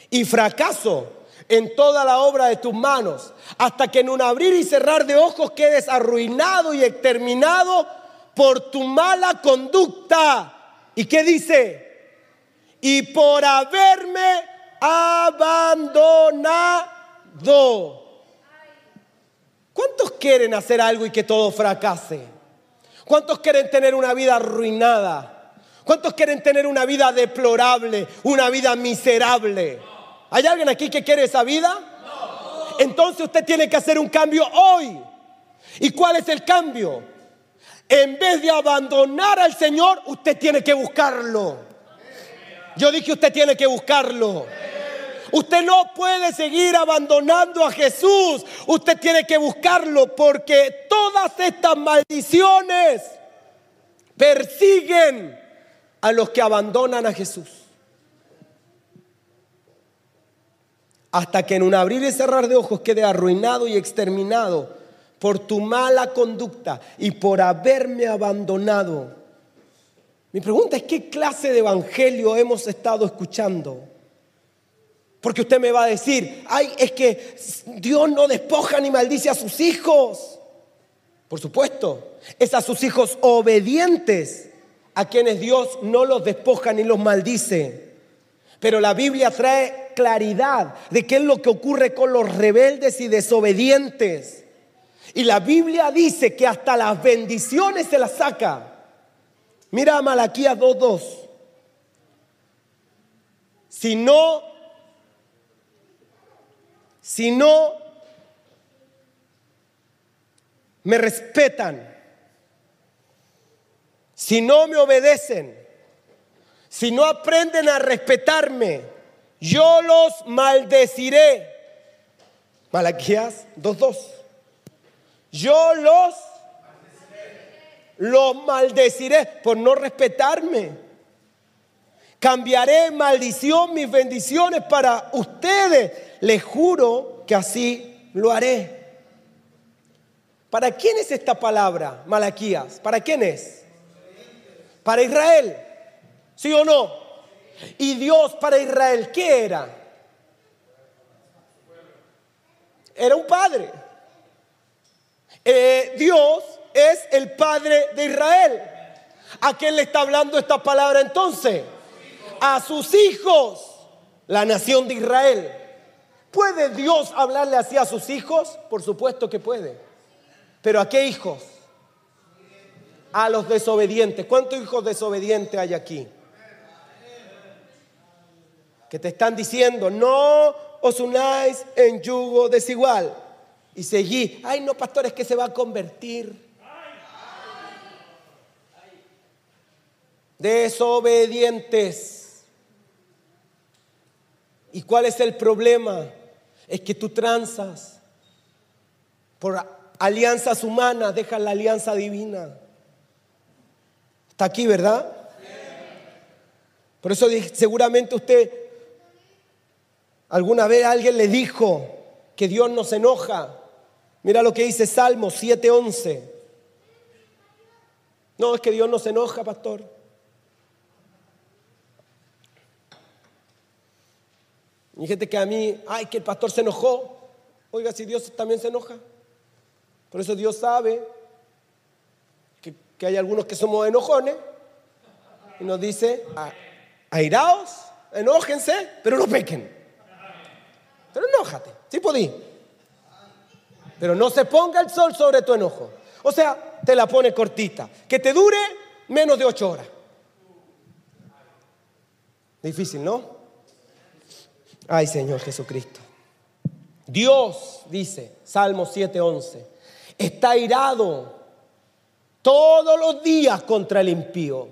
y fracaso en toda la obra de tus manos, hasta que en un abrir y cerrar de ojos quedes arruinado y exterminado por tu mala conducta. ¿Y qué dice? Y por haberme abandonado. ¿Cuántos quieren hacer algo y que todo fracase? ¿Cuántos quieren tener una vida arruinada? ¿Cuántos quieren tener una vida deplorable, una vida miserable? ¿Hay alguien aquí que quiere esa vida? No. Entonces usted tiene que hacer un cambio hoy. ¿Y cuál es el cambio? En vez de abandonar al Señor, usted tiene que buscarlo. Yo dije, usted tiene que buscarlo. Usted no puede seguir abandonando a Jesús. Usted tiene que buscarlo porque todas estas maldiciones persiguen a los que abandonan a Jesús. Hasta que en un abrir y cerrar de ojos quede arruinado y exterminado por tu mala conducta y por haberme abandonado. Mi pregunta es, ¿qué clase de evangelio hemos estado escuchando? Porque usted me va a decir, ay, es que Dios no despoja ni maldice a sus hijos. Por supuesto, es a sus hijos obedientes a quienes Dios no los despoja ni los maldice. Pero la Biblia trae claridad de qué es lo que ocurre con los rebeldes y desobedientes. Y la Biblia dice que hasta las bendiciones se las saca. Mira a Malaquías dos dos. Si no, si no me respetan, si no me obedecen, si no aprenden a respetarme, yo los maldeciré. Malaquías dos dos. Yo los Los maldeciré por no respetarme. Cambiaré maldición mis bendiciones para ustedes. Les juro que así lo haré. ¿Para quién es esta palabra, Malaquías? ¿Para quién es? Para Israel. ¿Sí o no? Y Dios para Israel, ¿qué era? Era un padre. Eh, Dios es el padre de Israel. ¿A quién le está hablando esta palabra entonces? A sus hijos, la nación de Israel. ¿Puede Dios hablarle así a sus hijos? Por supuesto que puede. ¿Pero a qué hijos? A los desobedientes. ¿Cuántos hijos desobedientes hay aquí? Que te están diciendo, no os unáis en yugo desigual. Y seguí, ay no pastor, es que se va a convertir. Desobedientes. ¿Y cuál es el problema? Es que tú transas por alianzas humanas, dejas la alianza divina. Está aquí, ¿verdad? Sí. Por eso seguramente usted, alguna vez alguien le dijo que Dios nos enoja. Mira lo que dice Salmo siete once. No, es que Dios nos enoja, pastor. Y gente que a mí, ay, que el pastor se enojó. Oiga, si Dios también se enoja. Por eso Dios sabe que, que hay algunos que somos enojones. Y nos dice, a, airaos, enójense, pero no pequen. Pero enójate, sí podí. Pero no se ponga el sol sobre tu enojo. O sea, te la pone cortita. Que te dure menos de ocho horas. Difícil, ¿no? Ay, Señor Jesucristo. Dios, dice Salmo siete once, está irado todos los días contra el impío.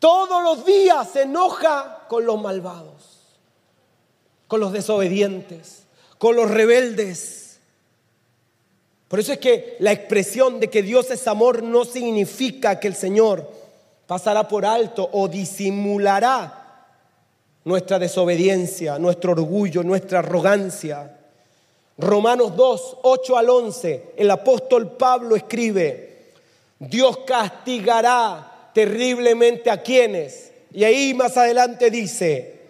Todos los días se enoja con los malvados, con los desobedientes, con los rebeldes. Por eso es que la expresión de que Dios es amor no significa que el Señor pasará por alto o disimulará nuestra desobediencia, nuestro orgullo, nuestra arrogancia. Romanos dos, ocho al once, el apóstol Pablo escribe, Dios castigará terriblemente a quienes, y ahí más adelante dice,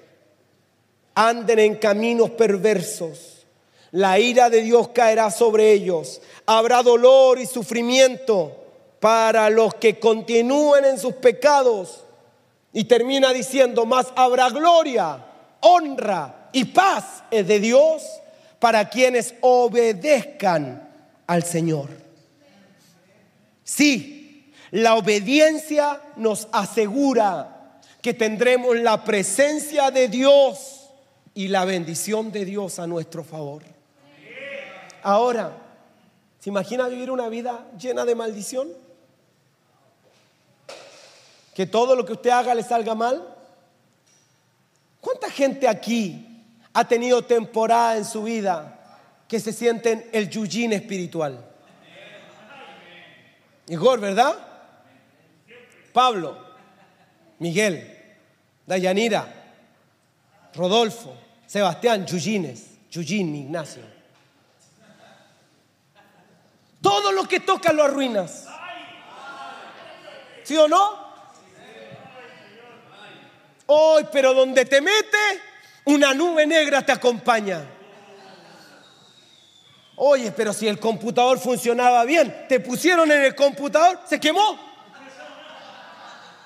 anden en caminos perversos, la ira de Dios caerá sobre ellos, habrá dolor y sufrimiento para los que continúen en sus pecados. Y termina diciendo, más habrá gloria, honra y paz es de Dios para quienes obedezcan al Señor. Sí, la obediencia nos asegura que tendremos la presencia de Dios y la bendición de Dios a nuestro favor. Ahora, ¿se imagina vivir una vida llena de maldición? Que todo lo que usted haga le salga mal. ¿Cuánta gente aquí ha tenido temporada en su vida que se sienten el yuyin espiritual? Igor, ¿verdad? Pablo, Miguel, Dayanira, Rodolfo, Sebastián, yuyines, yuyin, Ignacio. Todo lo que tocas lo arruinas. ¿Sí o no? Hoy, oh, pero donde te metes, una nube negra te acompaña. Oye, pero si el computador funcionaba bien, te pusieron en el computador, se quemó.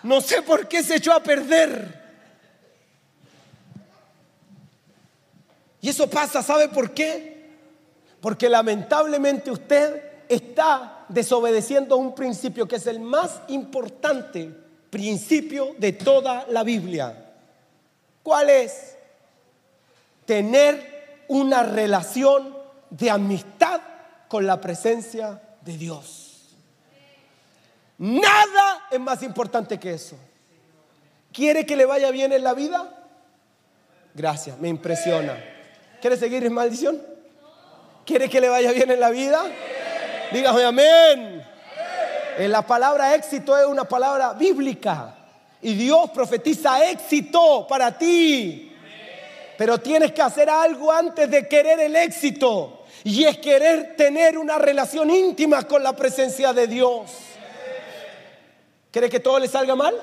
No sé por qué se echó a perder. Y eso pasa, ¿sabe por qué? Porque lamentablemente usted está desobedeciendo un principio que es el más importante principio de toda la Biblia. ¿Cuál es? Tener una relación de amistad con la presencia de Dios. Nada es más importante que eso. ¿Quiere que le vaya bien en la vida? Gracias, me impresiona. ¿Quiere seguir en maldición? ¿Quiere que le vaya bien en la vida? Dígame amén. La palabra éxito es una palabra bíblica y Dios profetiza éxito para ti. Pero tienes que hacer algo antes de querer el éxito, y es querer tener una relación íntima con la presencia de Dios. ¿Cree que todo le salga mal?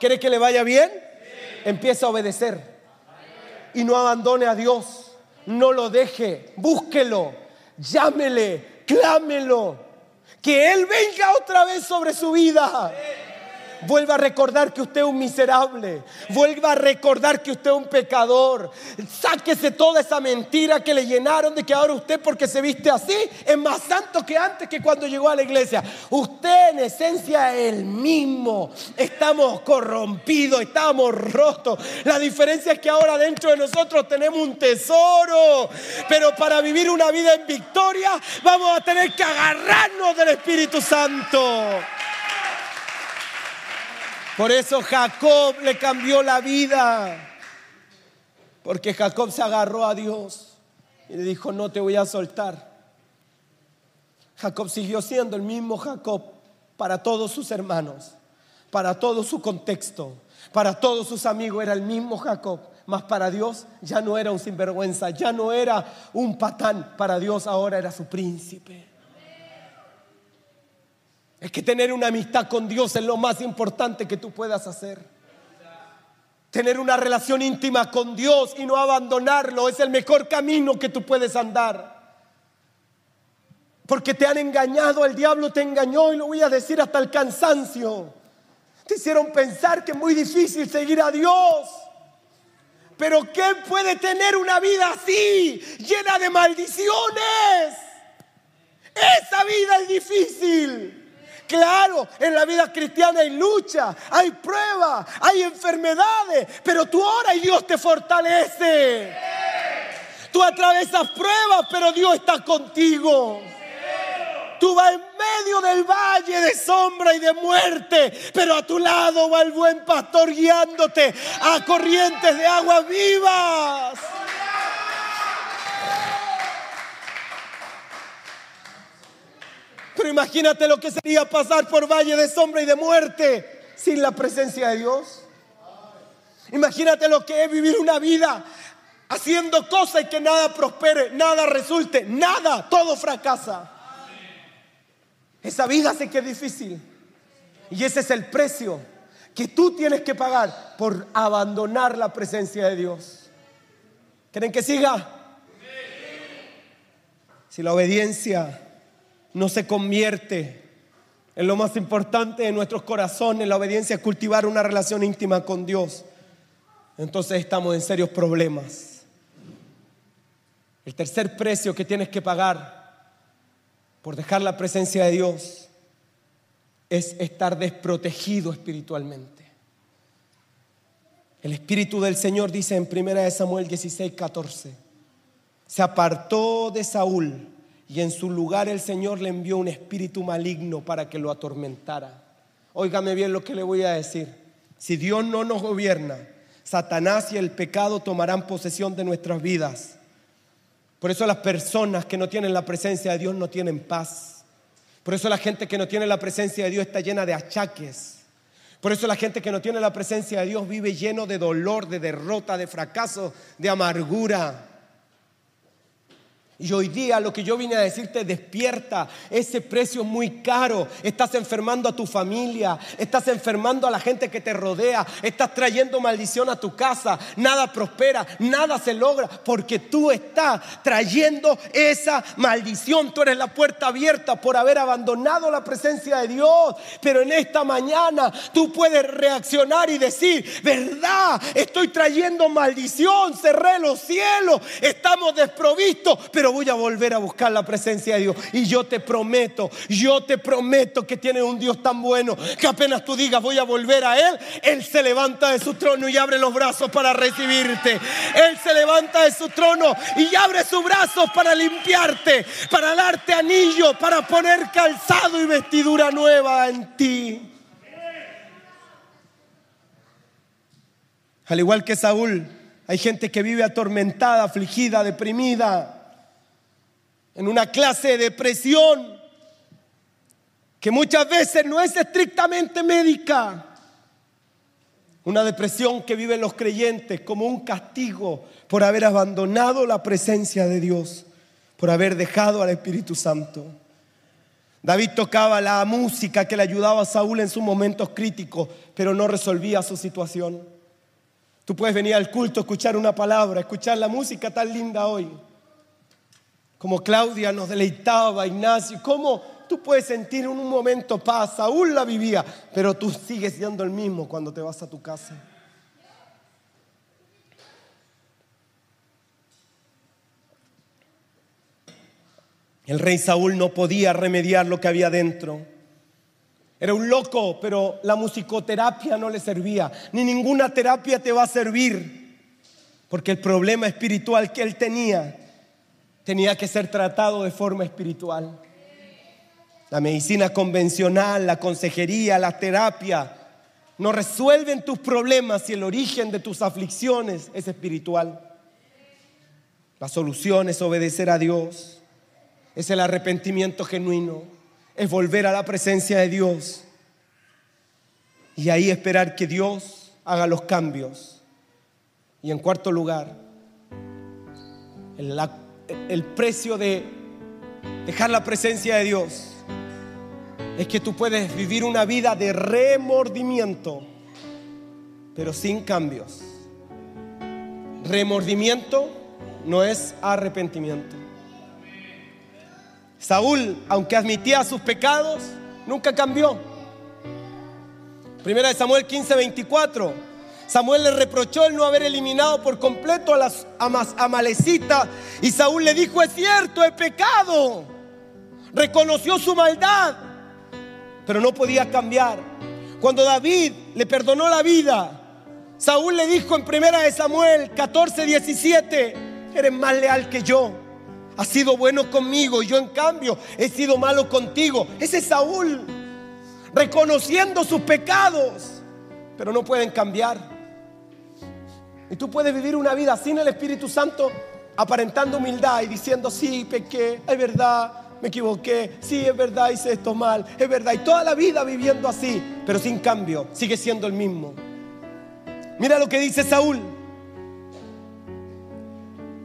¿Cree que le vaya bien? Sí. Empieza a obedecer. Y no abandone a Dios. No lo deje. Búsquelo. Llámele. Clámelo. Que Él venga otra vez sobre su vida. Vuelva a recordar que usted es un miserable. Vuelva a recordar que usted es un pecador. Sáquese toda esa mentira que le llenaron de que ahora usted, porque se viste así, es más santo que antes, que cuando llegó a la iglesia. Usted en esencia es el mismo. Estamos corrompidos, estamos rotos. La diferencia es que ahora dentro de nosotros tenemos un tesoro. Pero para vivir una vida en victoria vamos a tener que agarrarnos del Espíritu Santo. Por eso Jacob le cambió la vida, porque Jacob se agarró a Dios y le dijo: no te voy a soltar. Jacob siguió siendo el mismo Jacob para todos sus hermanos, para todo su contexto, para todos sus amigos. Era el mismo Jacob, mas para Dios ya no era un sinvergüenza, ya no era un patán. Para Dios ahora era su príncipe. Es que tener una amistad con Dios es lo más importante que tú puedas hacer. Tener una relación íntima con Dios y no abandonarlo es el mejor camino que tú puedes andar. Porque te han engañado, el diablo te engañó, y lo voy a decir hasta el cansancio. Te hicieron pensar que es muy difícil seguir a Dios. Pero ¿quién puede tener una vida así, llena de maldiciones? Esa vida es difícil. Claro, en la vida cristiana hay lucha, hay pruebas, hay enfermedades, pero tú oras y Dios te fortalece. Tú atravesas pruebas, pero Dios está contigo. Tú vas en medio del valle de sombra y de muerte, pero a tu lado va el buen pastor guiándote a corrientes de aguas vivas. Pero imagínate lo que sería pasar por valle de sombra y de muerte sin la presencia de Dios. Imagínate lo que es vivir una vida haciendo cosas y que nada prospere, nada resulte, nada, todo fracasa. Esa vida sí que es difícil. Y ese es el precio que tú tienes que pagar por abandonar la presencia de Dios. ¿Creen que siga? Si la obediencia no se convierte en lo más importante de nuestros corazones, la obediencia es cultivar una relación íntima con Dios, entonces estamos en serios problemas. El tercer precio que tienes que pagar por dejar la presencia de Dios es estar desprotegido espiritualmente. El Espíritu del Señor dice en primera de Samuel dieciséis, catorce: se apartó de Saúl, y en su lugar el Señor le envió un espíritu maligno para que lo atormentara. Óigame bien lo que le voy a decir. Si Dios no nos gobierna, Satanás y el pecado tomarán posesión de nuestras vidas. Por eso las personas que no tienen la presencia de Dios no tienen paz. Por eso la gente que no tiene la presencia de Dios está llena de achaques. Por eso la gente que no tiene la presencia de Dios vive lleno de dolor, de derrota, de fracaso, de amargura. Y hoy día lo que yo vine a decirte, despierta, ese precio es muy caro. Estás enfermando a tu familia, estás enfermando a la gente que te rodea, estás trayendo maldición a tu casa, nada prospera, nada se logra, porque tú estás trayendo esa maldición. Tú eres la puerta abierta por haber abandonado la presencia de Dios, pero en esta mañana tú puedes reaccionar y decir, verdad, estoy trayendo maldición, cerré los cielos, estamos desprovistos, pero voy a volver a buscar la presencia de Dios. Y yo te prometo, yo te prometo que tienes un Dios tan bueno que apenas tú digas voy a volver a Él, Él se levanta de su trono y abre los brazos para recibirte. Él se levanta de su trono y abre sus brazos para limpiarte, para darte anillo, para poner calzado y vestidura nueva en ti. Al igual que Saúl, hay gente que vive atormentada, afligida, deprimida, en una clase de depresión que muchas veces no es estrictamente médica. Una depresión que viven los creyentes como un castigo por haber abandonado la presencia de Dios, por haber dejado al Espíritu Santo. David tocaba la música que le ayudaba a Saúl en sus momentos críticos, pero no resolvía su situación. Tú puedes venir al culto, escuchar una palabra, escuchar la música tan linda hoy, como Claudia nos deleitaba, Ignacio, cómo tú puedes sentir en un momento paz. Saúl la vivía, pero tú sigues siendo el mismo cuando te vas a tu casa. El rey Saúl no podía remediar lo que había dentro. Era un loco, pero la musicoterapia no le servía, ni ninguna terapia te va a servir, porque el problema espiritual que él tenía tenía que ser tratado de forma espiritual. La medicina convencional, la consejería, la terapia no resuelven tus problemas si el origen de tus aflicciones es espiritual. La solución es obedecer a Dios, es el arrepentimiento genuino, es volver a la presencia de Dios y ahí esperar que Dios haga los cambios. Y en cuarto lugar, en la El precio de dejar la presencia de Dios es que tú puedes vivir una vida de remordimiento, pero sin cambios. Remordimiento no es arrepentimiento. Saúl, aunque admitía sus pecados, nunca cambió. Primera de Samuel quince veinticuatro. Samuel le reprochó el no haber eliminado por completo a las amalecitas y Saúl le dijo, es cierto, he pecado. Reconoció su maldad, pero no podía cambiar. Cuando David le perdonó la vida, Saúl le dijo en primera de Samuel catorce diecisiete, eres más leal que yo, has sido bueno conmigo y yo en cambio he sido malo contigo. Ese es Saúl, reconociendo sus pecados, pero no pueden cambiar. Y tú puedes vivir una vida sin el Espíritu Santo, aparentando humildad y diciendo, sí, pequé, es verdad, me equivoqué, sí, es verdad, hice esto mal, es verdad. Y toda la vida viviendo así, pero sin cambio, sigue siendo el mismo. Mira lo que dice Saúl.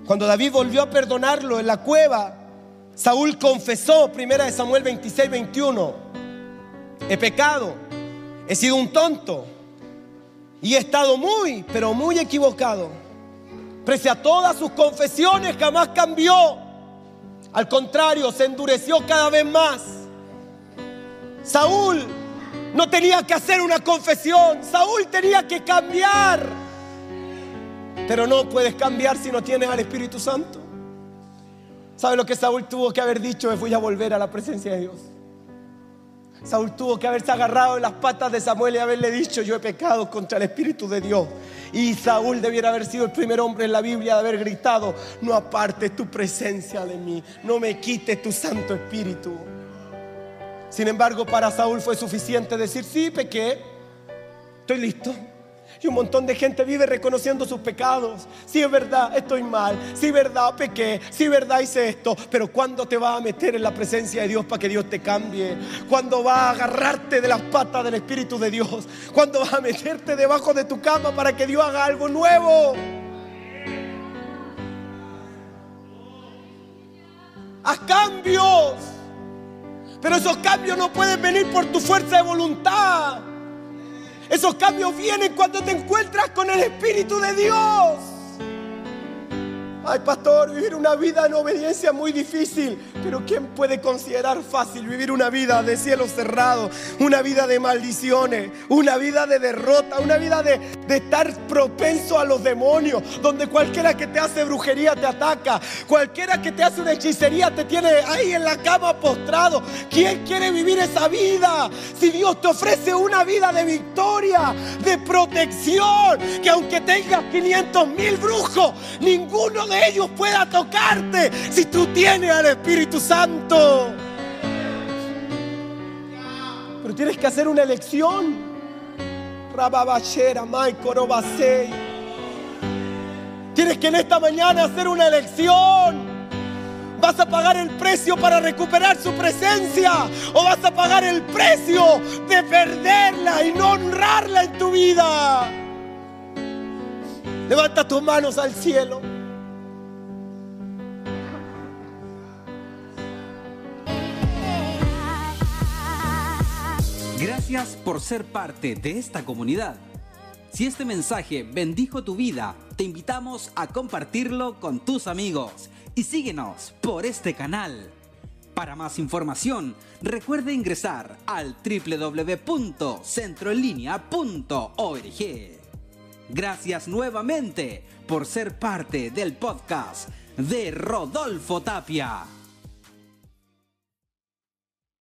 Cuando David volvió a perdonarlo en la cueva, Saúl confesó, primera de Samuel veintiséis veintiuno, he pecado, he sido un tonto y he estado muy, pero muy equivocado. Pese a todas sus confesiones, jamás cambió. Al contrario, se endureció cada vez más. Saúl no tenía que hacer una confesión. Saúl tenía que cambiar. Pero no puedes cambiar si no tienes al Espíritu Santo. ¿Sabes lo que Saúl tuvo que haber dicho? Me voy a volver a la presencia de Dios. Saúl tuvo que haberse agarrado en las patas de Samuel y haberle dicho, yo he pecado contra el Espíritu de Dios. Y Saúl debiera haber sido el primer hombre en la Biblia de haber gritado, no apartes tu presencia de mí, no me quites tu Santo Espíritu. Sin embargo, para Saúl fue suficiente decir, sí, pequé, estoy listo. Y un montón de gente vive reconociendo sus pecados. Sí, es verdad, estoy mal. Sí, es verdad, pequé. Sí, es verdad, hice esto. Pero ¿cuándo te vas a meter en la presencia de Dios para que Dios te cambie? ¿Cuándo vas a agarrarte de las patas del Espíritu de Dios? ¿Cuándo vas a meterte debajo de tu cama para que Dios haga algo nuevo? Haz cambios. Pero esos cambios no pueden venir por tu fuerza de voluntad. Esos cambios vienen cuando te encuentras con el Espíritu de Dios. Ay, pastor, vivir una vida en obediencia es muy difícil. Pero ¿quién puede considerar fácil vivir una vida de cielos cerrados? Una vida de maldiciones, una vida de derrota, una vida de, de estar propenso a los demonios. Donde cualquiera que te hace brujería te ataca. Cualquiera que te hace una hechicería te tiene ahí en la cama postrado. ¿Quién quiere vivir esa vida? Si Dios te ofrece una vida de victoria, de protección. Que aunque tengas quinientos mil brujos, ninguno de ellos pueda tocarte si tú tienes al Espíritu Santo. Pero tienes que hacer una elección. Tienes que en esta mañana hacer una elección. ¿Vas a pagar el precio para recuperar su presencia? ¿O vas a pagar el precio de perderla y no honrarla en tu vida? Levanta tus manos al cielo. Gracias por ser parte de esta comunidad. Si este mensaje bendijo tu vida, te invitamos a compartirlo con tus amigos y síguenos por este canal. Para más información, recuerda ingresar al doble u doble u doble u punto centro en línea punto org. Gracias nuevamente por ser parte del podcast de Rodolfo Tapia.